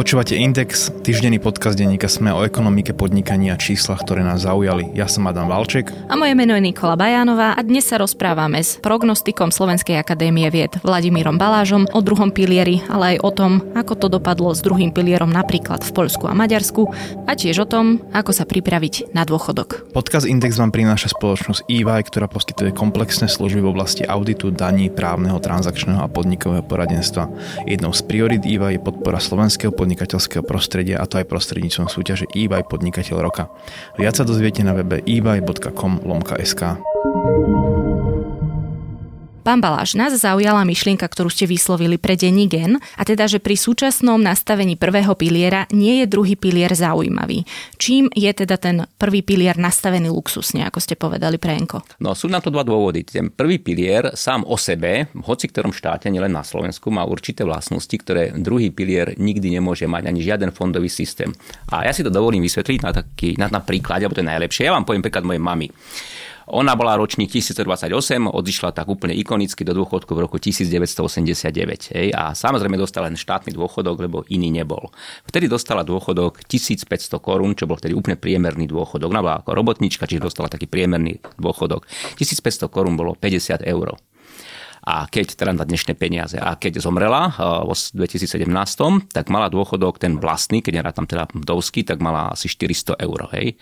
Počúvate Index, týždenný podcast denníka SME o ekonomike, podnikaní a číslach, ktoré nás zaujali. Ja som Adam Valček. A moje meno je Nikola Bajánová a dnes sa rozprávame s prognostikom Slovenskej akadémie vied Vladimírom Balážom o druhom pilieri, ale aj o tom, ako to dopadlo s druhým pilierom napríklad v Poľsku a Maďarsku a tiež o tom, ako sa pripraviť na dôchodok. Podcast Index vám prináša spoločnosť EY, ktorá poskytuje komplexné služby v oblasti auditu, daní, právneho, transakčného a podnikového poradenstva. Jednou z priorít EY je podpora slovenského podnikateľského prostredia, a to aj prostredníctvom súťaže EY Podnikateľ roka. Viac sa dozviete na webe ey.com/sk. Pán Baláš, nás zaujala myšlienka, ktorú ste vyslovili pre Denník N, a teda, že pri súčasnom nastavení prvého piliera nie je druhý pilier zaujímavý. Čím je teda ten prvý pilier nastavený luxusne, ako ste povedali pre Enko? No, sú na to dva dôvody. Ten prvý pilier sám o sebe, hoci v ktorom štáte, nielen na Slovensku, má určité vlastnosti, ktoré druhý pilier nikdy nemôže mať, ani žiaden fondový systém. A ja si to dovolím vysvetliť na príklade, lebo to je najlepšie. Ja vám poviem príklad mojej mamy. Ona bola ročník 1928, odišla tak úplne ikonicky do dôchodku v roku 1989. A samozrejme dostala len štátny dôchodok, lebo iný nebol. Vtedy dostala dôchodok 1500 korún, čo bol vtedy úplne priemerný dôchodok. Ona bola ako robotnička, čiže dostala taký priemerný dôchodok. 1500 korún bolo 50 eur. A keď teda na dnešné peniaze, a keď zomrela v 2017, tak mala dôchodok ten vlastný, keď era tam teda vdovský, tak mala asi 400 eur. Hej.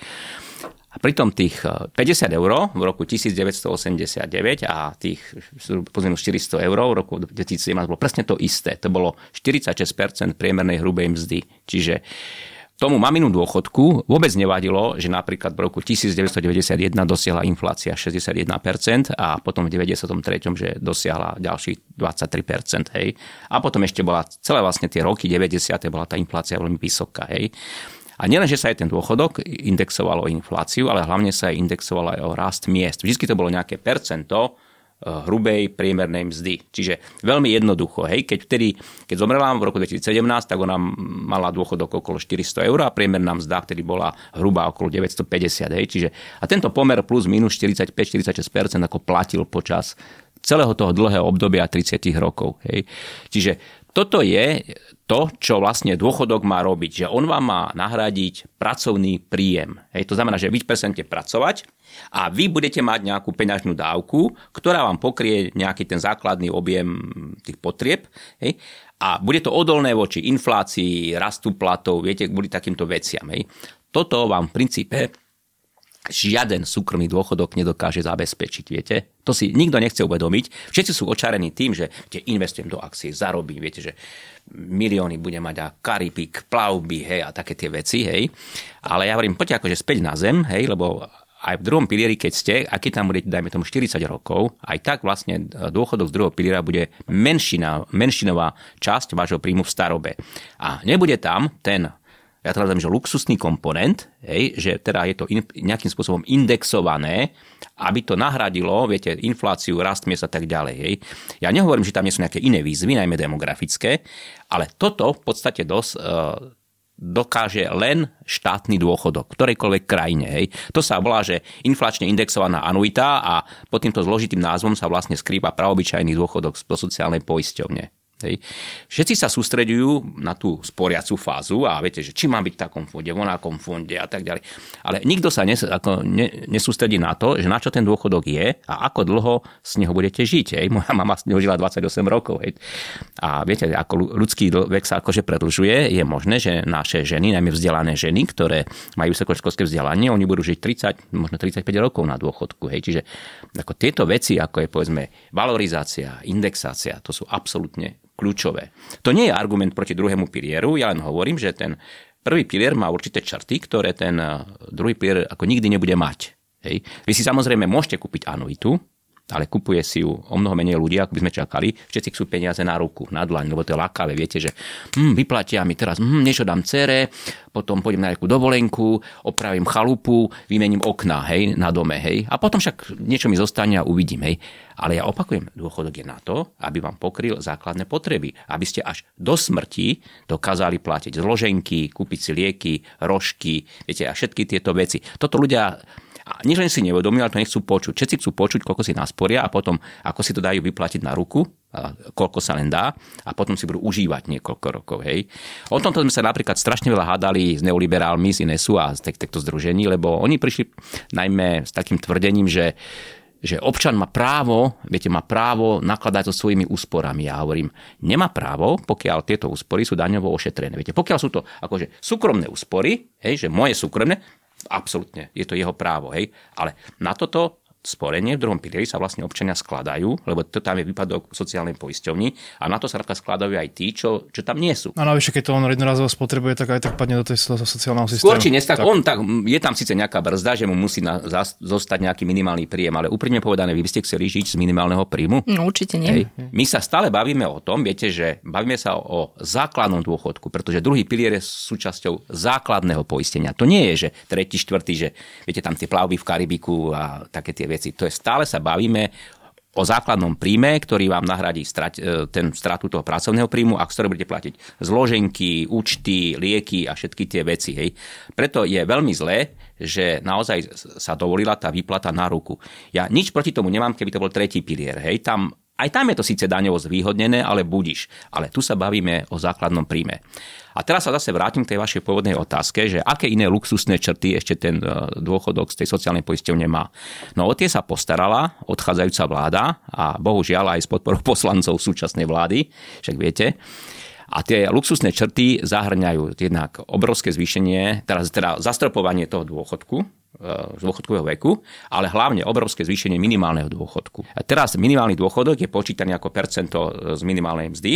A pritom tých 50 eur v roku 1989 a tých 400 eur v roku 2017 bolo presne to isté. To bolo 46% priemernej hrubej mzdy. Čiže tomu maminu dôchodku vôbec nevadilo, že napríklad v roku 1991 dosiahla inflácia 61% a potom v 1993, že dosiahla ďalších 23%. Hej. A potom ešte bola celé vlastne tie roky 90. bola tá inflácia veľmi vysoká. Hej. A nielen, že sa aj ten dôchodok indexoval o infláciu, ale hlavne sa aj indexoval aj o rast miest. Vždycky to bolo nejaké percento hrubej priemernej mzdy. Čiže veľmi jednoducho. Hej? Keď zomrela v roku 2017, tak ona mala dôchodok okolo 400 eur a priemerná mzda, ktorý bola hruba okolo 950. Hej? Čiže, a tento pomer plus minus 45-46% ako platil počas celého toho dlhého obdobia 30 rokov. Hej? Čiže toto je to, čo vlastne dôchodok má robiť, že on vám má nahradiť pracovný príjem. Hej, to znamená, že vy prestanete pracovať a vy budete mať nejakú peňažnú dávku, ktorá vám pokrie nejaký ten základný objem tých potrieb. Hej, a bude to odolné voči inflácii, rastu platov, viete, kvôli takýmto veciam. Hej. Toto vám v princípe žiaden súkromný dôchodok nedokáže zabezpečiť, viete? To si nikto nechce uvedomiť. Všetci sú očarení tým, že investujem do akcií, zarobím, viete, že milióny bude mať a Karibik, plavby, hej, a také tie veci, hej. Ale ja hovorím, poďte akože späť na zem, hej, lebo aj v druhom pilieri, keď ste, a keď tam budete, dajme tomu 40 rokov, aj tak vlastne dôchodok z druhého piliera bude menšinová časť vášho príjmu v starobe. A nebude tam ten, ja to nazviem, že luxusný komponent, hej, že teda je to nejakým spôsobom indexované, aby to nahradilo, viete, infláciu, rast miest a tak ďalej. Hej. Ja nehovorím, že tam nie sú nejaké iné výzvy, najmä demografické, ale toto v podstate dokáže len štátny dôchodok v ktorejkoľvek krajine. Hej. To sa volá, že inflačne indexovaná anuita, a pod týmto zložitým názvom sa vlastne skrýva praobyčajný dôchodok do sociálnej poisťovne. Hej. Všetci sa sústreďujú na tú sporiacu fázu a viete, že či mám byť v takom fonde, v onakom fonde a tak ďalej. Ale nikto sa nesústredí na to, že na čo ten dôchodok je a ako dlho z neho budete žiť. Hej. Moja mama z neho žila 28 rokov. Hej. A viete, ako ľudský vek sa akože predlžuje, je možné, že naše ženy, najmä vzdelané ženy, ktoré majú vysokoškolské vzdelanie, oni budú žiť 30, možno 35 rokov na dôchodku. Hej. Čiže ako tieto veci, ako je povedzme valorizácia, indexácia, to sú absolútne kľúčové. To nie je argument proti druhému pilieru, ja len hovorím, že ten prvý pilier má určité črty, ktoré ten druhý pilier ako nikdy nebude mať. Hej. Vy si samozrejme môžete kúpiť anuitu, ale kupuje si ju o mnoho menej ľudí, ako by sme čakali. Všetci chcú peniaze na ruku, na dlaň, lebo to je lákavé. Viete, že vyplatia mi teraz, niečo dám dcere, potom pôjdem na nejakú dovolenku, opravím chalupu, vymením okná, hej, na dome, hej. A potom však niečo mi zostane a uvidím, hej. Ale ja opakujem, dôchodok je na to, aby vám pokryl základné potreby, aby ste až do smrti dokázali platiť zloženky, kúpiť si lieky, rožky, viete, a všetky tieto veci. Toto ľudia A nič len si neuvedomili, ale to nechcú počuť. Všetci chcú počuť, koľko si nasporia a potom, ako si to dajú vyplatiť na ruku, koľko sa len dá a potom si budú užívať niekoľko rokov. Hej. O tomto sme sa napríklad strašne veľa hádali s neoliberálmi z Inesu a z takto združení, lebo oni prišli najmä s takým tvrdením, že občan má právo, viete, má právo nakladať so svojimi úsporami. Ja hovorím, nemá právo, pokiaľ tieto úspory sú daňovo ošetrené. Viete, pokiaľ sú to akože súkromné úspory, hej, že moje súkromné, absolútne, je to jeho právo. Hej. Ale na toto sporenie v druhom pilieri sa vlastne občania skladajú, lebo to tam je výpadok sociálnej poisťovni a na to sa napríklad skladajú aj tí, čo tam nie sú. A navyše, keď to on jednorazovo spotrebuje, tak aj tak padne do tej sociálneho systému. Určite, tak on tak je tam síce nejaká brzda, že mu musí zostať nejaký minimálny príjem, ale úprimne povedané, vy by ste chceli žiť z minimálneho príjmu? No určite nie. Hej. My sa stále bavíme o tom, viete, že bavíme sa o základnom dôchodku, pretože druhý pilier je súčasťou základného poistenia. To nie je, že tretí, štvrtý, že viete tam tie plavby v Karibiku a také tie veci. To je, stále sa bavíme o základnom príjme, ktorý vám nahradí stratu toho pracovného príjmu a z ktorého budete platiť zloženky, účty, lieky a všetky tie veci. Hej. Preto je veľmi zlé, že naozaj sa dovolila tá výplata na ruku. Ja nič proti tomu nemám, keby to bol tretí pilier. Hej. Aj tam je to síce daňovo zvýhodnené, ale budiš. Ale tu sa bavíme o základnom príjme. A teraz sa zase vrátim k tej vašej pôvodnej otázke, že aké iné luxusné črty ešte ten dôchodok z tej sociálnej poisťovne má. No o tie sa postarala odchádzajúca vláda a bohužiaľ aj s podporou poslancov súčasnej vlády, však viete. A tie luxusné črty zahrňajú jednak obrovské zvýšenie, teda zastropovanie toho dôchodku, dôchodkového veku, ale hlavne obrovské zvýšenie minimálneho dôchodku. A teraz minimálny dôchodok je počítaný ako percento z minimálnej mzdy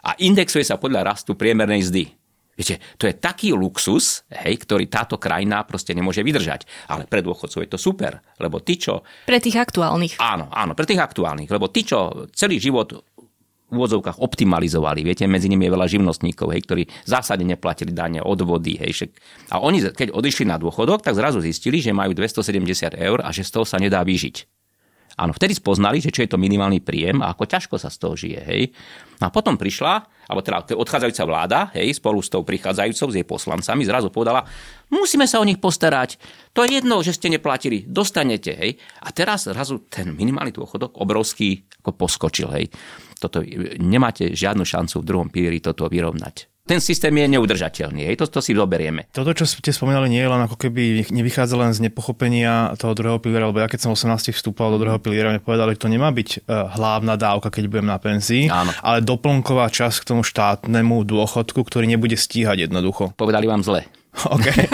a indexuje sa podľa rastu priemernej mzdy. Viete, to je taký luxus, hej, ktorý táto krajina proste nemôže vydržať. Ale pre dôchodcov je to super, lebo tí, čo... Pre tých aktuálnych. Áno, pre tých aktuálnych, lebo tí, čo celý život v úvodzovkách optimalizovali. Viete, medzi nimi je veľa živnostníkov, hej, ktorí zásadne neplatili dane, odvody. Hej. A oni, keď odišli na dôchodok, tak zrazu zistili, že majú 270 eur a že z toho sa nedá vyžiť. Áno, vtedy spoznali, že čo je to minimálny príjem a ako ťažko sa z toho žije. Hej. A potom prišla, alebo teda odchádzajúca vláda, hej, spolu s tou prichádzajúcou, s jej poslancami, zrazu povedala, musíme sa o nich postarať. To je jedno, že ste neplatili, dostanete. Hej. A teraz zrazu ten minimálny dôchodok obrovský ako poskočil. Hej. Toto, nemáte žiadnu šancu v druhom pilieri toto vyrovnať. Ten systém je neudržateľný, hej, to si doberieme. Toto, čo ste spomínali, nie je len ako keby nevychádza len z nepochopenia toho druhého piliera, lebo ja keď som 18 vstúpal do druhého piliera, mi povedali, že to nemá byť hlavná dávka, keď budem na penzii, áno, ale doplnková časť k tomu štátnemu dôchodku, ktorý nebude stíhať jednoducho. Povedali vám zle. Okay.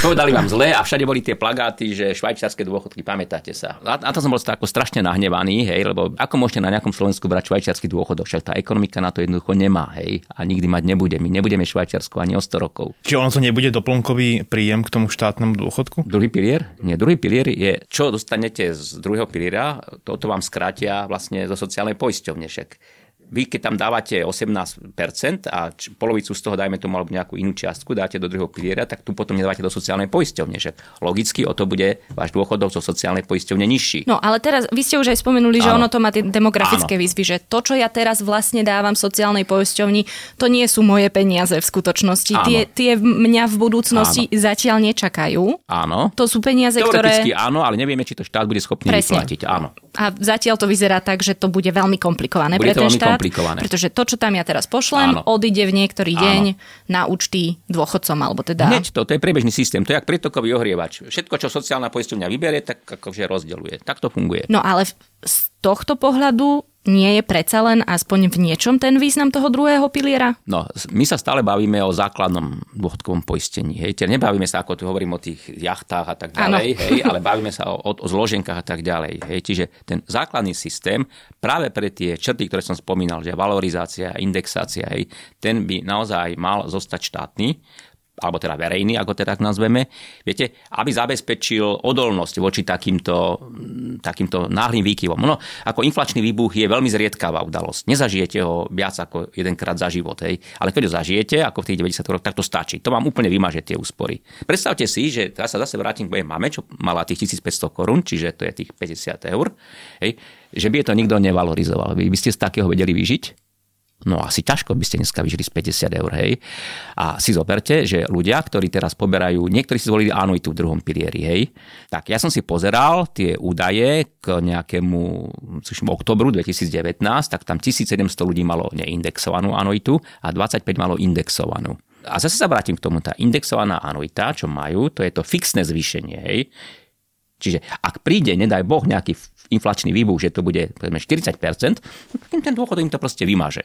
Povedali vám zle a všade boli tie plagáty, že švajčiarske dôchodky, pamätáte sa. A to som bol ako strašne nahnevaný, hej, lebo ako môžete na nejakom Slovensku brať švajčiarsky dôchodok, však tá ekonomika na to jednoducho nemá, hej, a nikdy mať nebude. My nebudeme Švajčiarsko ani o 100 rokov. Čiže ono to nebude doplnkový príjem k tomu štátnemu dôchodku? Druhý pilier? Nie, druhý pilier je, čo dostanete z druhého piliera, toto vám skrátia vlastne zo sociálnej poisťovne, však. Vy, keď tam dávate 18% a polovicu z toho, dajme tomu, alebo nejakú inú čiastku, dáte do druhého piliera, tak tu potom nedávate do sociálnej poisťovne. Že logicky o to bude váš dôchodok zo sociálnej poisťovne nižší. No ale teraz, vy ste už aj spomenuli, že ono to má tie demografické výzvy, že to, čo ja teraz vlastne dávam sociálnej poisťovni, to nie sú moje peniaze v skutočnosti. Tie mňa v budúcnosti zatiaľ nečakajú. Áno. To sú peniaze, teoreticky, ktoré... áno, ale nevieme, či to štát bude schopný vyplatiť. Áno. A zatiaľ to vyzerá tak, že to bude veľmi komplikované pre ten štát. Pretože to, čo tam ja teraz pošlem, odíde v niektorý deň na účty dôchodcom, alebo teda... Hneď to je priebežný systém, to je jak prítokový ohrievač. Všetko, čo sociálna poisťovňa vyberie, tak akože rozdeľuje. Tak to funguje. No ale z tohto pohľadu nie je predsa len aspoň v niečom ten význam toho druhého piliera? No, my sa stále bavíme o základnom dôchodkovom poistení. Hej. Nebavíme sa, ako tu hovorím, o tých jachtách a tak ďalej, hej, ale bavíme sa o zloženkách a tak ďalej. Hej. Čiže ten základný systém práve pre tie črty, ktoré som spomínal, že valorizácia, indexácia, hej, ten by naozaj mal zostať štátny, alebo teda verejný, ako teda nazveme, viete, aby zabezpečil odolnosť voči takýmto náhlym výkyvom. No, ako inflačný výbuch je veľmi zriedkavá udalosť. Nezažijete ho viac ako jedenkrát za život, hej. Ale keď ho zažijete, ako v tých 90 rokoch, tak to stačí. To vám úplne vymaže tie úspory. Predstavte si, že ja sa zase vrátim k mojej mame, čo mala tých 1500 korún, čiže to je tých 50 eur, hej, že by je to nikto nevalorizoval. Vy by ste z takého vedeli vyžiť? No asi ťažko by ste dneska vyžili z 50 eur, hej. A si zoberte, že ľudia, ktorí teraz poberajú, niektorí si zvolili anuitu v druhom pilieri, hej. Tak ja som si pozeral tie údaje k nejakému, tuším, oktobru 2019, tak tam 1700 ľudí malo neindexovanú anuitu a 25 malo indexovanú. A zase sa vrátim k tomu, tá indexovaná anuita, čo majú, to je to fixné zvýšenie, hej. Čiže ak príde, nedaj Boh, nejaký inflačný výbuch, že to bude povedzme 40%, ten dôchodok im to proste vymaže.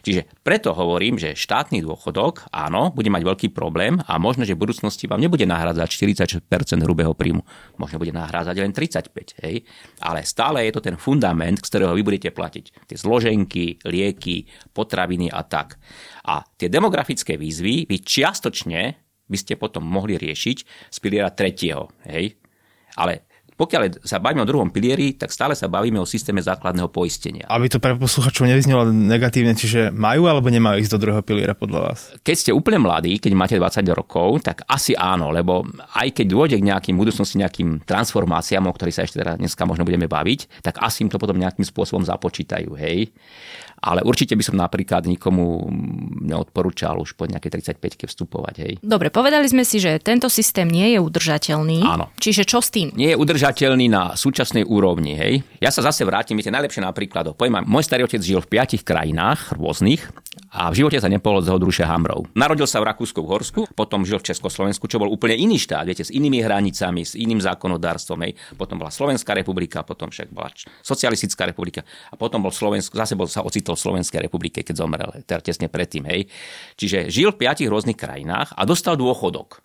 Čiže preto hovorím, že štátny dôchodok, áno, bude mať veľký problém a možno, že v budúcnosti vám nebude nahrádzať 40% hrubého príjmu. Možno bude nahrádzať len 35%, hej? Ale stále je to ten fundament, z ktorého vy budete platiť. Tie zloženky, lieky, potraviny a tak. A tie demografické výzvy vy čiastočne by ste potom mohli riešiť z piliera 3., hej? Ale pokiaľ sa bavíme o druhom pilieri, tak stále sa bavíme o systéme základného poistenia. Aby to pre posluchačov nevyznelo negatívne, čiže majú alebo nemajú ísť do druhého piliera podľa vás? Keď ste úplne mladí, keď máte 20 rokov, tak asi áno, lebo aj keď dôjde k nejakým budúcnosti, nejakým transformáciám, o ktorých sa ešte teda dneska možno budeme baviť, tak asi im to potom nejakým spôsobom započítajú, hej. Ale určite by som napríklad nikomu neodporúčal už po nejakej 35-ke vstupovať, hej. Dobre, povedali sme si, že tento systém nie je udržateľný. Áno. Čiže čo s tým? Nie je udržateľný na súčasnej úrovni, hej. Ja sa zase vrátim, viete, najlepšie napríklad, poviem, môj starý otec žil v 5 krajinách rôznych a v živote sa nepohol z Hodruše Hámrov. Narodil sa v Rakúsku v Horsku, potom žil v Československu, čo bol úplne iný štát, viete, s inými hranicami, s iným zákonodarstvom, hej. Potom bola Slovenská republika, potom však bola socialistická republika a potom bol Slovensko, zase bol sa ocitol v Slovenskej republike, keď zomrel, teda tesne predtým, hej. Čiže žil v 5 rôznych krajinách a dostal dôchodok.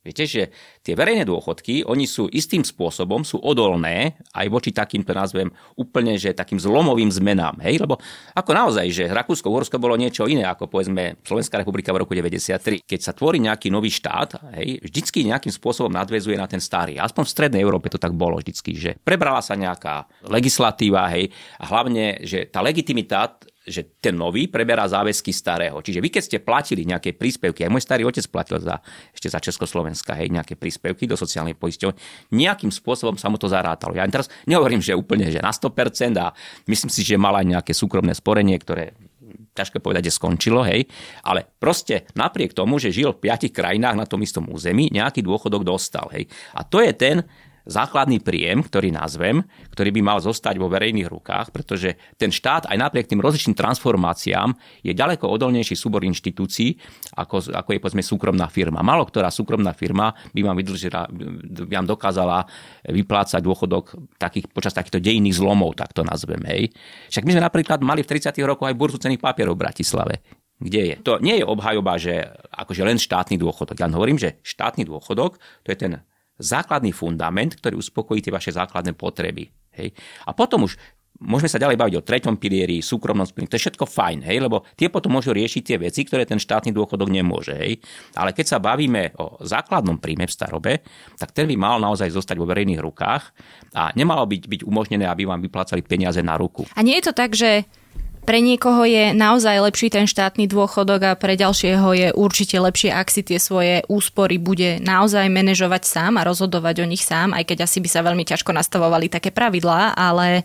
Viete, že tie verejné dôchodky, oni sú istým spôsobom, sú odolné aj voči takýmto, nazvem, úplne, že takým zlomovým zmenám, hej, lebo ako naozaj, že Rakúsko-Uhorsko bolo niečo iné, ako povedzme Slovenská republika v roku 93. Keď sa tvorí nejaký nový štát, hej, vždycky nejakým spôsobom nadväzuje na ten starý. Aspoň v strednej Európe to tak bolo vždycky, že prebrala sa nejaká legislatíva, hej, a hlavne, že tá legitimita, že ten nový preberá záväzky starého. Čiže vy, keď ste platili nejaké príspevky, aj môj starý otec platil ešte za Československa, hej, nejaké príspevky do sociálnej poisťovne, nejakým spôsobom sa mu to zarátalo. Ja teraz nehovorím, že úplne že na 100% a myslím si, že mala aj nejaké súkromné sporenie, ktoré ťažko povedať, že skončilo, hej, ale proste napriek tomu, že žil v 5 krajinách na tom istom území, nejaký dôchodok dostal, hej. A to je ten základný príjem, ktorý nazvem, ktorý by mal zostať vo verejných rukách, pretože ten štát aj napriek tým rozličným transformáciám je ďaleko odolnejší súbor inštitúcií, ako je povedzme súkromná firma. Málo ktorá súkromná firma by vám dokázala vyplácať dôchodok počas takýchto dejinných zlomov, tak to nazvem, hej. Však my sme napríklad mali v 30. rokoch aj burzu cenných papierov v Bratislave. Kde je? To nie je obhajoba, že akože len štátny dôchodok. Ja hovorím, že štátny dôchodok, to je ten základný fundament, ktorý uspokojí tie vaše základné potreby. Hej. A potom už môžeme sa ďalej baviť o 3. pilieri, súkromnom pilieri, to je všetko fajn, hej, lebo tie potom môžu riešiť tie veci, ktoré ten štátny dôchodok nemôže. Hej. Ale keď sa bavíme o základnom príjme v starobe, tak ten by mal naozaj zostať vo verejných rukách a nemalo byť umožnené, aby vám vyplácali peniaze na ruku. A nie je to tak, že pre niekoho je naozaj lepší ten štátny dôchodok a pre ďalšieho je určite lepšie, ak si tie svoje úspory bude naozaj manažovať sám a rozhodovať o nich sám, aj keď asi by sa veľmi ťažko nastavovali také pravidlá, ale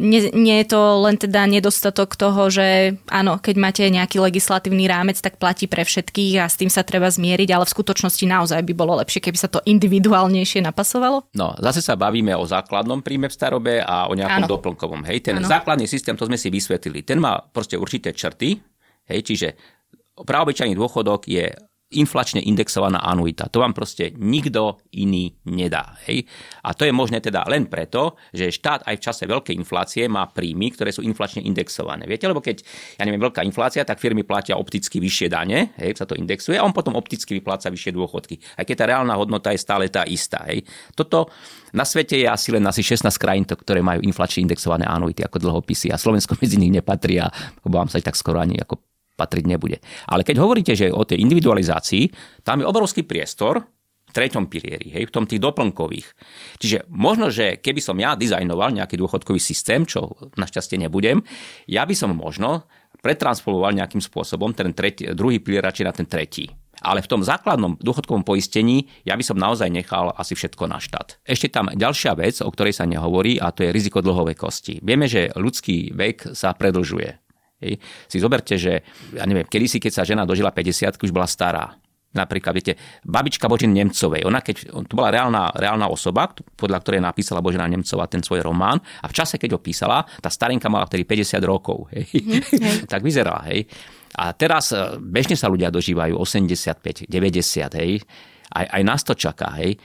nie je to len teda nedostatok toho, že áno, keď máte nejaký legislatívny rámec, tak platí pre všetkých a s tým sa treba zmieriť, ale v skutočnosti naozaj by bolo lepšie, keby sa to individuálnejšie napasovalo? No, zase sa bavíme o základnom príjme v starobe a o nejakom doplnkovom. Hej, ten základný systém, to sme si vysvetlili, ten má proste určité črty, hej, čiže praobyčajný dôchodok je inflačne indexovaná anuita. To vám proste nikto iný nedá. Hej? A to je možné teda len preto, že štát aj v čase veľkej inflácie má príjmy, ktoré sú inflačne indexované. Viete, lebo keď, ja neviem, veľká inflácia, tak firmy platia opticky vyššie dane, hej, sa to indexuje a on potom opticky vypláca vyššie dôchodky. Aj keď tá reálna hodnota je stále tá istá. Hej? Toto na svete je asi len asi 16 krajín, ktoré majú inflačne indexované anuity ako dlhopisy a Slovensko medzi nich nepatrí a obávam sa aj tak skoro ani ako patriť nebude. Ale keď hovoríte, že o tej individualizácii, tam je obrovský priestor v 3. pilieri, hej, v tom tých doplnkových. Čiže možno, že keby som ja dizajnoval nejaký dôchodkový systém, čo našťastie nebudem, ja by som možno pretransformoval nejakým spôsobom ten druhý pilier radšej na ten 3. Ale v tom základnom dôchodkovom poistení ja by som naozaj nechal asi všetko na štát. Ešte tam ďalšia vec, o ktorej sa nehovorí, a to je riziko dlhovekosti. Vieme, že ľudský vek sa predlžuje. Hej. Si zoberte, že ja neviem, kedysi, keď sa žena dožila 50-ky, už bola stará. Napríklad, viete, babička Boženy Nemcovej, ona keď, to bola reálna osoba, podľa ktorej napísala Božena Nemcová ten svoj román, a v čase, keď ho písala, tá starinka mala vtedy 50 rokov, hej. Mm-hmm. Tak vyzerala, hej. A teraz bežne sa ľudia dožívajú 85, 90, hej. Aj nás to čaká, hej.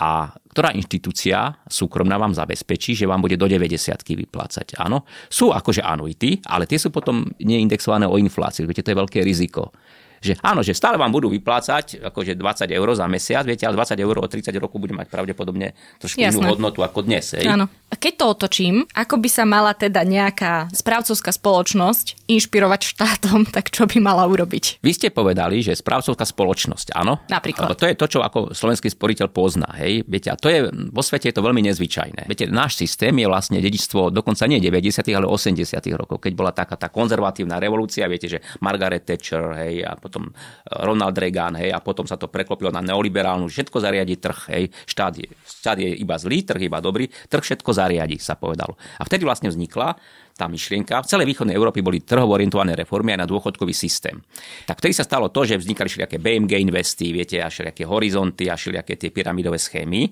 A ktorá inštitúcia súkromná vám zabezpečí, že vám bude do 90-ky vyplácať? Áno, sú akože anuity, ale tie sú potom neindexované o infláciu. Viete, to je veľké riziko. Že áno, že stále vám budú vyplácať akože 20 eur za mesiac, viete, ale 20 eur o 30 rokov bude mať pravdepodobne trošku inú hodnotu ako dnes. Hej. Áno. A keď to otočím, ako by sa mala teda nejaká správcovská spoločnosť inšpirovať štátom, tak čo by mala urobiť? Vy ste povedali, že správcovská spoločnosť, áno? Napríklad. To je to, čo ako Slovenský sporiteľ pozná, hej? Viete, a to je, vo svete je to veľmi nezvyčajné. Viete, náš systém je vlastne dedičstvo dokonca nie 90., ale 80. rokov, keď bola taká tá konzervatívna revolúcia, viete, že Margaret Thatcher, hej, a potom Ronald Reagan, hej, a potom sa to preklopilo na neoliberálnu, všetko zariadi trh, hej. Štát je iba zlý, trh iba dobrý, trh všetko zariadi, sa povedalo. A vtedy vlastne vznikla tá myšlienka. V celej východnej Európe boli trhovo orientované reformy aj na dôchodkový systém. Tak vtedy sa stalo to, že vznikali všelijaké BMG investy, viete, a všelijaké horizonty a všelijaké tie pyramidové schémy.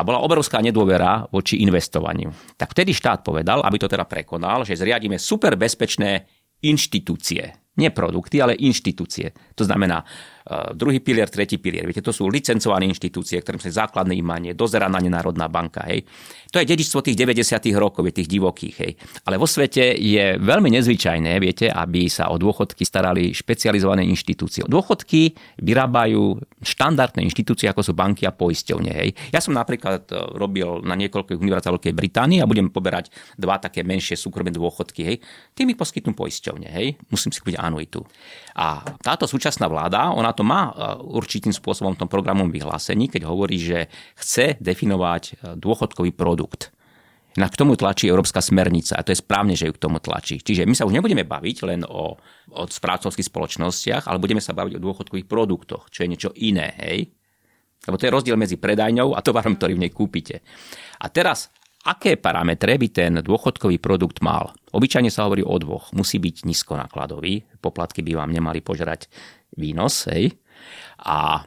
A bola obrovská nedôvera voči investovaniu. Tak vtedy štát povedal, aby to teda prekonal, že zriadíme super bezpečné inštitúcie. Nie produkty, ale inštitúcie. To znamená druhý pilier, tretí pilier. Viete, to sú licencované inštitúcie, ktorým sa základné imanie, dozeraná nenárodná banka. Hej. To je dedičstvo tých 90. rokov, tých divokých. Hej. Ale vo svete je veľmi nezvyčajné, viete, aby sa o dôchodky starali špecializované inštitúcie. Dôchodky vyrábajú štandardné inštitúcie, ako sú banky a poisťovne. Hej. Ja som napríklad robil na niekoľkých univerzitách Veľkej Británii a budem poberať dva také menšie súkromné dôchodky. Hej. Tie mi poskytnú poisťovne. Hej. Musím si kúpiť anuitu. A táto súčasná vláda, ona to má určitým spôsobom v tom programovom vyhlásení, keď hovorí, že chce definovať dôchodkový produkt. Na k tomu tlačí Európska smernica a to je správne, že ju k tomu tlačí. Čiže my sa už nebudeme baviť len o správcovských spoločnostiach, ale budeme sa baviť o dôchodkových produktoch, čo je niečo iné. Hej? Lebo to je rozdiel medzi predajňou a tovarom, ktorý v nej kúpite. A teraz, aké parametre by ten dôchodkový produkt mal? Obyčajne sa hovorí o dvoch. Musí byť nízkonákladový, poplatky by vám nemali požrať výnos, hej? A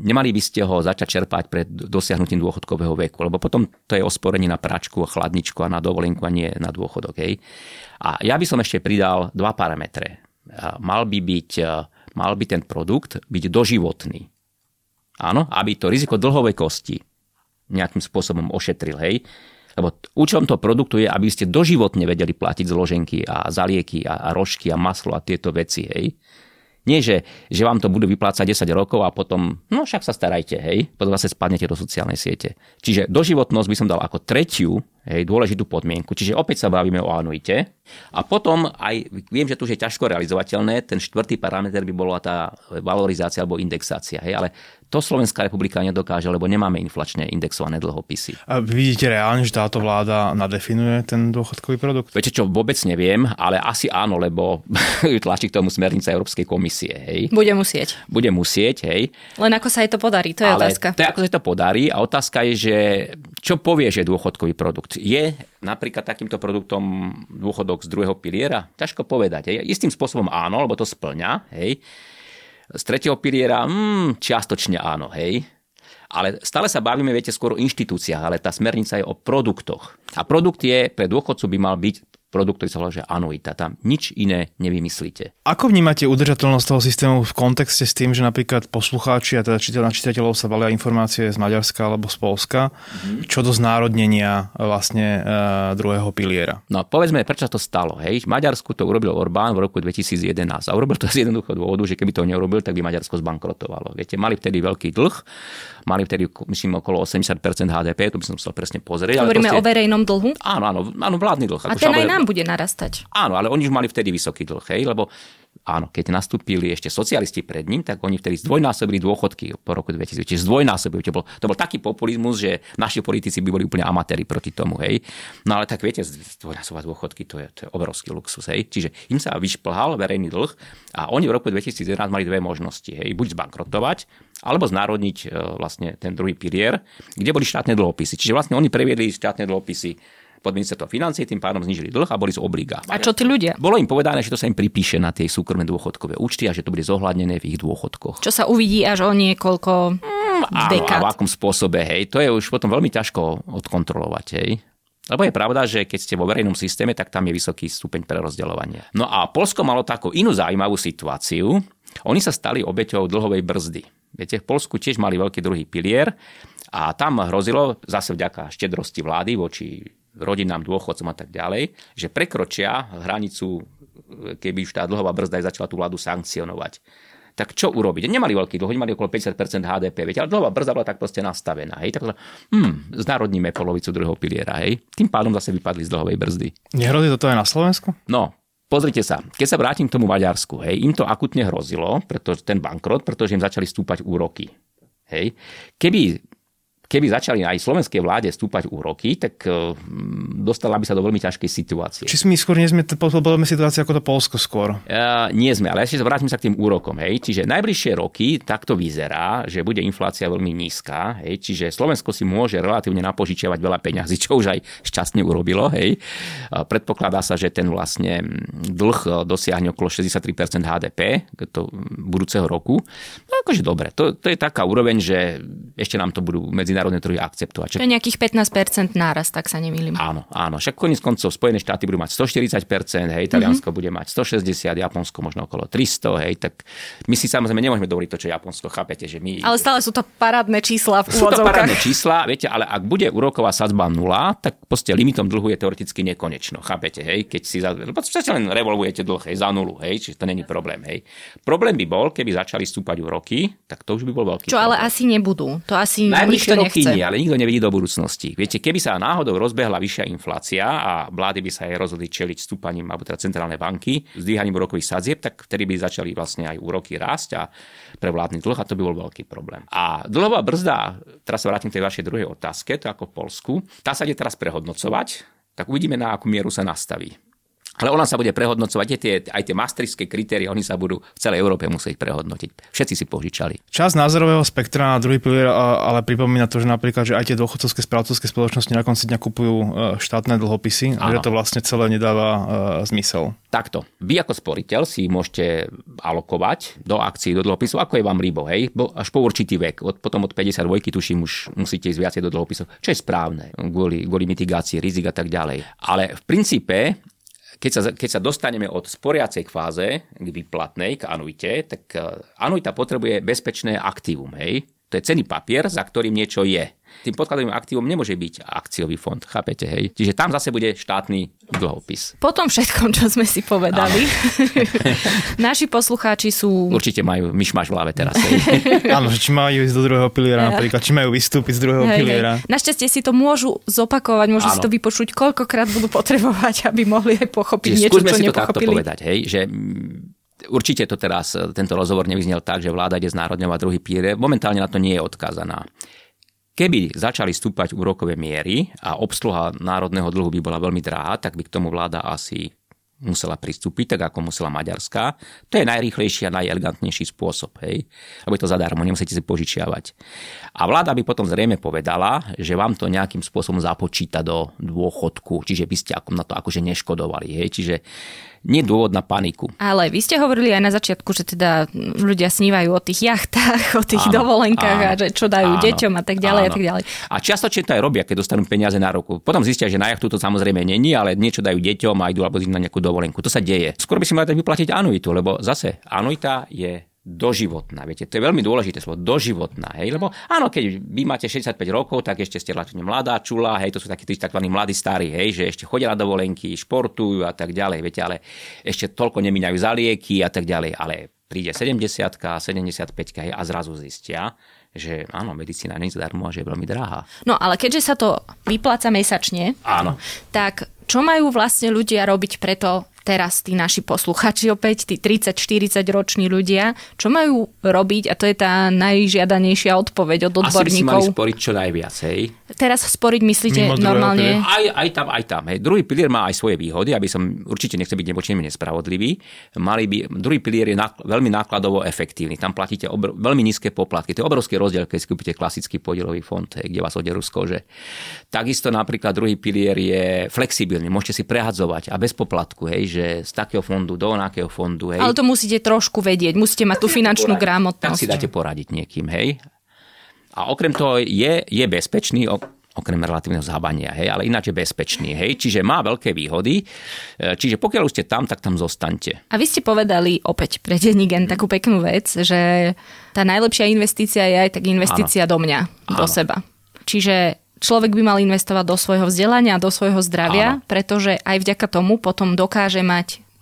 nemali by ste ho začať čerpať pred dosiahnutím dôchodkového veku, lebo potom to je osporenie na pračku, chladničku a na dovolenku a nie na dôchodok, hej? A ja by som ešte pridal dva parametre. Mal by ten produkt byť doživotný. Áno, aby to riziko dlhovekosti nejakým spôsobom ošetril, hej. Lebo účelom toho produktu je, aby ste doživotne vedeli platiť zloženky a zalieky a rožky a maslo a tieto veci, hej. Nie, že vám to budú vyplácať 10 rokov a potom, no však sa starajte, hej, potom zase spadnete do sociálnej siete. Čiže doživotnosť by som dal ako tretiu, hej, dôležitú podmienku. Čiže opäť sa bavíme o anuite. A potom aj, viem, že tu už je ťažko realizovateľné, ten štvrtý parameter by bola tá valorizácia alebo indexácia, hej, ale to Slovenská republika nedokáže, lebo nemáme inflačne indexované dlhopisy. A vidíte reálne, že táto vláda nadefinuje ten dôchodkový produkt? Viete čo, vôbec neviem, ale asi áno, lebo tlačí k tomu smernica Európskej komisie. Hej. Bude musieť, hej. Len ako sa jej to podarí, to je ale otázka. Ale ako sa jej to podarí a otázka je, že čo povie, že dôchodkový produkt je napríklad takýmto produktom dôchodok z druhého piliera? Ťažko povedať. Hej. Istým spôsobom áno, lebo to splňa, hej. Z tretieho piliera, čiastočne áno, hej. Ale stále sa bavíme, viete, skôr o inštitúciách, ale tá smernica je o produktoch. A produkt je, pre dôchodcu by mal byť produkt, ktorý sa volá, že anuita. Tam nič iné nevymyslíte. Ako vnímate udržateľnosť toho systému v kontexte s tým, že napríklad poslucháči a teda čitateľov sa valia informácie z Maďarska alebo z Poľska, čo do znárodnenia vlastne druhého piliera? No povedzme, prečo to stalo, hej? V Maďarsku to urobil Orbán v roku 2011 a urobil to z jednoduchého dôvodu, že keby to neurobil, tak by Maďarsko zbankrotovalo. Viete, mali vtedy veľký dlh, mali vtedy, myslím, okolo 80% HDP, to by som musel presne pozrieť. Hovoríme o verejnom dlhu? Áno, vládny dlh. A ten aj nám bude narastať. Áno, ale oni už mali vtedy vysoký dlh, hej, lebo áno, keď nastúpili ešte socialisti pred ním, tak oni vtedy zdvojnásobili dôchodky po roku 2000. Čiže zdvojnásobili. To bol taký populizmus, že naši politici by boli úplne amatéri proti tomu, hej. No ale tak viete, zdvojnásobovať dôchodky, to je obrovský luxus, hej. Čiže im sa vyšplhal verejný dlh a oni v roku 2011 mali dve možnosti, hej, buď zbankrotovať, alebo znárodniť vlastne ten druhý pilier, kde boli štátne dlhopisy. Čiže vlastne oni previedli štátne dlhopisy pod ministerstvom financií, tým pádom znížili dlh a boli z obliga. A čo tí ľudia? Bolo im povedané, že to sa im pripíše na tie súkromné dôchodkové účty a že to bude zohľadnené v ich dôchodkoch. Čo sa uvidí až o niekoľko dekád. A v akom spôsobe, hej, to je už potom veľmi ťažko odkontrolovať, hej. Lebo je pravda, že keď ste vo verejnom systéme, tak tam je vysoký stupeň prerozdeľovania. No a Poľsko malo takú inú zaujímavú situáciu. Oni sa stali obeťou dlhovej brzdy. Viete, v Poľsku tiež mali veľký druhý pilier a tam hrozilo zase vďaka štedrosti vlády voči rodinám, dôchodcom a tak ďalej, že prekročia hranicu, keby už tá dlhová brzda aj začala tú vládu sankcionovať. Tak čo urobiť? Nemali veľký dlh, nemali okolo 50% HDP, viete, ale dlhová brzda bola tak proste nastavená, hej. Tak znárodníme polovicu druhého piliera, hej. Tým pádom zase vypadli z dlhovej brzdy. Nehrozí to aj na Slovensku? No, pozrite sa. Keď sa vrátim k tomu Maďarsku, hej, im to akutne hrozilo, pretože ten bankrot, pretože im začali stúpať úroky. Hej. Keby začali aj slovenskej vláde stúpať úroky, tak dostala by sa do veľmi ťažkej situácie. Či my skôr nie sme situácia ako to Poľsko skôr? Nie sme, ale ešte vrátim sa k tým úrokom. Hej. Čiže najbližšie roky takto vyzerá, že bude inflácia veľmi nízka. Hej. Čiže Slovensko si môže relatívne napožičiavať veľa peňazí, čo už aj šťastne urobilo. Hej. Predpokladá sa, že ten vlastne dlh dosiahne okolo 63% HDP budúceho roku. No akože dobre, to je taká úroveň, že ešte nám to budú medzinárodné trhy akceptovať. To je nejakých 15% nárast, tak sa nemýlim. Áno. Však koniec koncov Spojené štáty budú mať 140%, hej, Taliansko bude mať 160%, Japonsko možno okolo 300%, hej, tak my si samozrejme nemôžeme dovoliť to, čo Japonsko, chápete, že my... Ale stále sú to parádne čísla v úvodzovkách. Sú to parádne čísla, viete, ale ak bude úroková sadzba 0, tak proste limitom dlhu je teoreticky nekonečno, chápete, hej, keď si len revolvujete dlh, hej, za nulu, hej, čiže to není problém, hej. Problém by bol, keby začali stúpať úroky, tak to už by bol veľký. Čo problém. Ale asi nebudú. To asi nikto nechce. Ale nikto nevidí do budúcnosti. Viete, keby sa náhodou rozbehla vyššia inflácia a vlády by sa jej rozhodli čeliť stúpaním alebo teda centrálne banky, zdvíhaním úrokových sadzieb, tak vtedy by začali vlastne aj úroky rásť a pre vládny dlh a to by bol veľký problém. A dlhová brzda, teraz sa vrátim k tej vašej druhej otázke, to ako v Poľsku, tá sa ide teraz prehodnocovať, tak uvidíme, na akú mieru sa nastaví. Ale ona sa bude prehodnocovať, aj tie maastrichtské kritéria, oni sa budú v celej Európe musieť prehodnotiť. Všetci si požičali. Časť názorového spektra na druhý pilier, ale pripomína to, že napríklad, že aj tie dôchodcovské správcovské spoločnosti na konci dňa kupujú štátne dlhopisy, a že to vlastne celé nedáva zmysel. Takto. Vy ako sporiteľ si môžete alokovať do akcií, do dlhopisov, ako je vám libo, hej, až po určitý vek. Potom od 52 tuším už musíte ísť viacej do dlhopisov, čo je správne, kvôli mitigácii rizik a tak ďalej. Ale v princípe keď sa dostaneme od sporiacej fáze k výplatnej, k anuite, tak anuita potrebuje bezpečné aktívum, hej. To je cenný papier, za ktorým niečo je. Tým podkladovým aktívom nemôže byť akciový fond, chápete, hej? Čiže tam zase bude štátny dlhopis. Po tom všetkom, čo sme si povedali, naši poslucháči sú... Určite majú myšmaš v hlave teraz. Áno, či majú ísť do druhého piliera napríklad, či majú vystúpiť z druhého piliera. Hej. Našťastie si to môžu zopakovať, môžu si to vypočuť, koľkokrát budú potrebovať, aby mohli aj pochopiť niečo, čo nepochopili. Skúsme si to takto povedať, hej, že... Určite to teraz, tento rozhovor nevyznel tak, že vláda ide znárodňovať druhý pilier. Momentálne na to nie je odkázaná. Keby začali stúpať úrokové miery a obsluha národného dlhu by bola veľmi drahá, tak by k tomu vláda asi musela pristúpiť, tak ako musela maďarská. To je najrýchlejší a najelegantnejší spôsob, hej. Lebo to zadarmo, nemusíte si požičiavať. A vláda by potom zrejme povedala, že vám to nejakým spôsobom započíta do dôchodku, čiže by ste na to akože neškodovali, hej. Čiže nie dôvod na paniku. Ale vy ste hovorili aj na začiatku, že teda ľudia snívajú o tých jachtách, o tých dovolenkách a že čo dajú deťom a tak ďalej a tak ďalej. A čiastočne to aj robia, keď dostanú peniaze na ruku. Potom zistia, že na jachtu to samozrejme není, ale niečo dajú deťom a idú alebo na nejakú dovolenku. To sa deje. Skôr by si mali vyplatiť anuitu, lebo zase anuita je doživotná. Viete, to je veľmi dôležité slovo, doživotná, hej, lebo áno, keď vy máte 65 rokov, tak ešte ste relatívne mladá čula, hej, to sú takí tí takzvaní mladí starí, hej, že ešte chodia na dovolenky, športujú a tak ďalej, viete, ale ešte toľko nemíňajú za lieky a tak ďalej, ale príde 70-ka, 75-ka, hej, a zrazu zistia, že áno, medicína nie je zadarmo a že je veľmi drahá. No, ale keďže sa to vypláca mesačne, áno, tak čo majú vlastne ľudia robiť preto? Teraz tí naši posluchači opäť, tí 30-40 roční ľudia, čo majú robiť? A to je tá najžiadanejšia odpoveď od odborníkov. Asi by si mali sporiť čo najviac, hej? teraz sporiť myslíte normálne? Aj tam. Hej. Druhý pilier má aj svoje výhody, aby som určite nechcel byť nevoči nemu nespravodlivý. Druhý pilier je veľmi nákladovo efektívny. Tam platíte veľmi nízke poplatky. To je obrovský rozdiel, keď si kúpite klasický podielový fond, hej, kde vás oderú z kože. Takisto napríklad druhý pilier je flexibilný. Môžete si prehadzovať a bez poplatku, hej, že z takého fondu do onakého fondu, hej. Ale to musíte trošku vedieť. Musíte mať tú finančnú gramotnosť. Tak si dáte poradiť niekým, hej. A okrem toho je bezpečný, okrem relatívneho zhábania, hej, ale ináč je bezpečný, hej, čiže má veľké výhody, čiže pokiaľ už ste tam, tak tam zostaňte. A vy ste povedali opäť pre Denník N takú peknú vec, že tá najlepšia investícia je aj tak investícia do mňa, do seba. Čiže človek by mal investovať do svojho vzdelania, do svojho zdravia, pretože aj vďaka tomu potom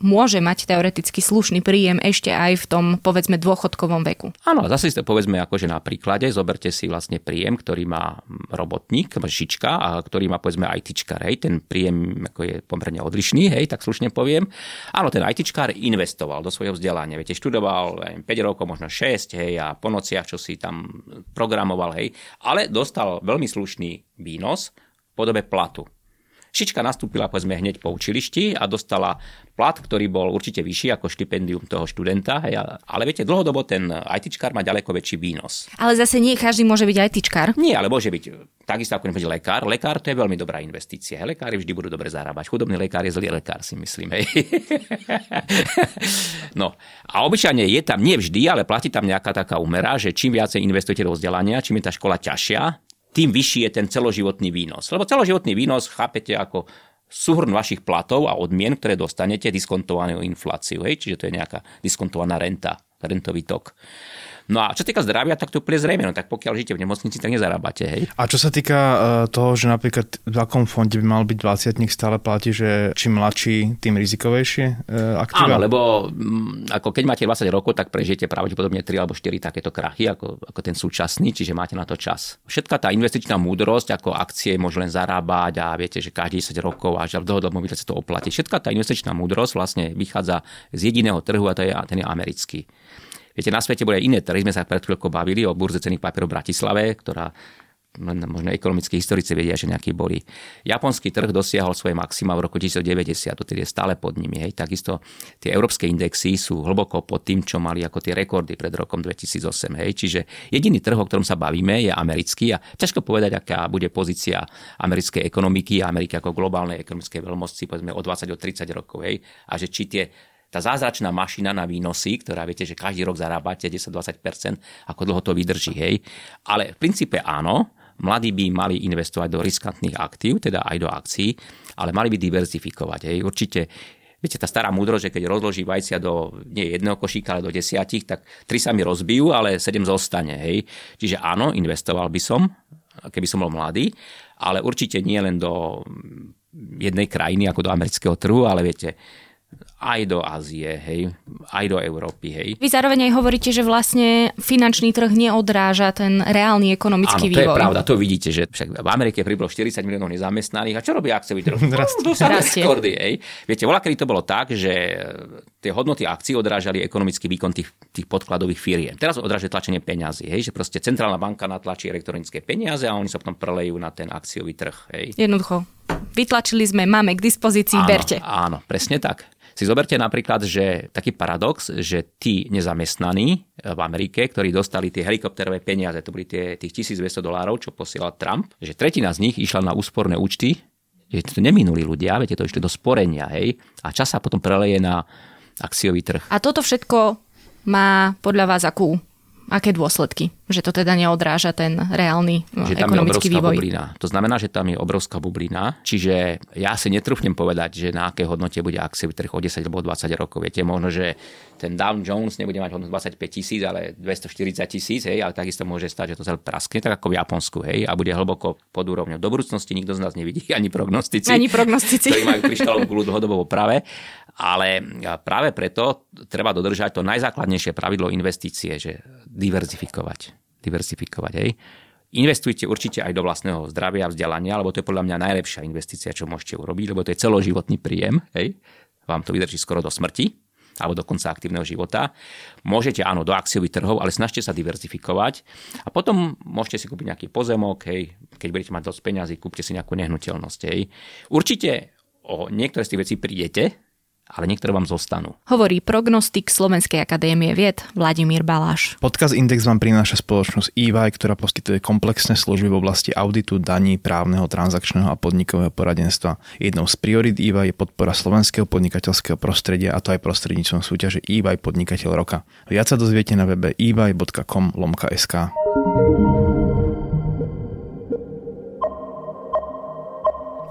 môže mať teoreticky slušný príjem ešte aj v tom, povedzme, dôchodkovom veku. Áno, zase si to povedzme akože na príklade, zoberte si vlastne príjem, ktorý má robotník, šička, a ktorý má, povedzme, ITčkar, hej, ten príjem ako je pomerne odlišný, hej, tak slušne poviem. Áno, ten ITčkar investoval do svojho vzdelania, viete, študoval 5 rokov, možno 6, hej, a po nociach čo si tam programoval, hej, ale dostal veľmi slušný výnos v podobe platu. Šička nastúpila, povedzme, hneď po učilišti a dostala plat, ktorý bol určite vyšší ako štipendium toho študenta. Hej, ale viete, dlhodobo ten ITčkár má ďaleko väčší výnos. Ale zase nie každý môže byť ITčkár. Nie, ale môže byť takisto ako nepôjde lekár. Lekár, to je veľmi dobrá investícia. Hej, lekári vždy budú dobre zarábať. Chudobný lekár je zlý lekár, si myslím. Hej. No a obyčajne je tam, nie vždy, ale platí tam nejaká taká úmera, že čím viacej investujete do vzdelania, čím je tá škola ťažšia, tým vyšší je ten celoživotný výnos. Lebo celoživotný výnos chápete ako súhrn vašich platov a odmien, ktoré dostanete diskontovanú infláciu. Hej? Čiže to je nejaká diskontovaná renta, rentový tok. No a čo sa týka zdravia, tak to úplne zrejme. No, tak pokiaľ žijete v nemocnici, tak nezarábate. Hej? A čo sa týka toho, že napríklad v akom fonde by mal byť 20-tník, stále platí, že čím mladší, tým rizikovejšie aktíva? Áno, lebo ako keď máte 20 rokov, tak prežijete pravdepodobne 3 alebo 4 takéto krachy, ako ten súčasný, čiže máte na to čas. Všetká tá investičná múdrosť, ako akcie môže len zarábať a viete, že každých 10 rokov a že v dlhodobom výhľade sa to oplatí. Všetká tá investičná múdrosť vlastne vychádza z jediného trhu a to je ten je americký. Viete, na svete boli aj iné trhy, sme sa pred chvíľkou bavili o burze cenných papierov v Bratislave, ktorá možno ekonomickí historici vedia, že nejaký boli. Japonský trh dosiahol svoje maxima v roku 1990, to je stále pod nimi. Hej. Takisto tie európske indexy sú hlboko pod tým, čo mali ako tie rekordy pred rokom 2008. Hej. Čiže jediný trh, o ktorom sa bavíme, je americký a ťažko povedať, aká bude pozícia americkej ekonomiky a Ameriky ako globálnej ekonomickej veľmoci, povedzme o 20 do 30 rokov. Hej. A že či tá zázračná mašina na výnosy, ktorá viete, že každý rok zarábate 10-20%, ako dlho to vydrží, hej. Ale v princípe áno, mladí by mali investovať do riskantných aktív, teda aj do akcií, ale mali by diverzifikovať, hej. Určite, viete, tá stará múdrosť, že keď rozloží vajcia do nie jedného košíka, ale do 10, tak 3 sa mi rozbijú, ale 7 zostane, hej. Čiže áno, investoval by som, keby som bol mladý, ale určite nie len do jednej krajiny, ako do amerického trhu, ale viete, aj do Ázie, hej, aj do Európy, hej. Vy zároveň aj hovoríte, že vlastne finančný trh neodráža ten reálny ekonomický vývoj. Áno, to je pravda, to vidíte, že však v Amerike pribolo 40 miliónov nezamestnaných a čo robí akciový trh? Rastie. Viete, voľakedy to bolo tak, že tie hodnoty akcií odrážali ekonomický výkon tých podkladových firiem. Teraz odráža tlačenie peňazí, hej, že proste centrálna banka natlačí elektronické peniaze a oni sa potom prelejú na ten akciový trh, hej. Jednoducho. Vytlačili sme, máme k dispozícii, áno, berte. Áno, presne tak. Si zoberte napríklad, že taký paradox, že tí nezamestnaní v Amerike, ktorí dostali tie helikopterové peniaze, to boli tých $1,200, čo posielal Trump, že tretina z nich išla na úsporné účty, že to neminuli ľudia, viete, to išli do sporenia, hej, a čas sa potom preleje na akciový trh. A toto všetko má podľa vás aké dôsledky? Že to teda neodráža ten reálny ekonomický vývoj. Bublina. To znamená, že tam je obrovská bublina. Čiže ja si netrúfnem povedať, že na aké hodnote bude akciový trh o 10 alebo 20 rokov. Viete, možno, že ten Dow Jones nebude mať hodnotu 25 000, ale 240 000, hej, ale takisto môže stať, že to sa praskne, tak ako v Japonsku, hej, a bude hlboko pod úrovňou. Do budúcnosti nikto z nás nevidí, ani prognostici, ktorí majú kryštálovú guľu dlhodobo práve. Ale práve preto treba dodržať to najzákladnejšie pravidlo investície, že diverzifikovať, hej. Investujte určite aj do vlastného zdravia a vzdelania, lebo to je podľa mňa najlepšia investícia, čo môžete urobiť, lebo to je celoživotný príjem, hej. Vám to vydrží skoro do smrti. alebo do konca aktívneho života. Môžete, áno, do akciových trhov, ale snažte sa diverzifikovať a potom môžete si kúpiť nejaký pozemok, hej, keď budete mať dosť peňazí, kúpte si nejakú nehnuteľnosť. Hej. Určite o niektoré z tých vecí prídete, ale niektoré vám zostanú. Hovorí prognostik Slovenskej akadémie vied Vladimír Baláš. Podcast Index vám prináša spoločnosť EY, ktorá poskytuje komplexné služby v oblasti auditu, daní, právneho, transakčného a podnikového poradenstva. Jednou z priorít EY je podpora slovenského podnikateľského prostredia, a to aj prostredníctvom súťaže EY Podnikateľ roka. Viac sa dozviete na webe ey.com/sk.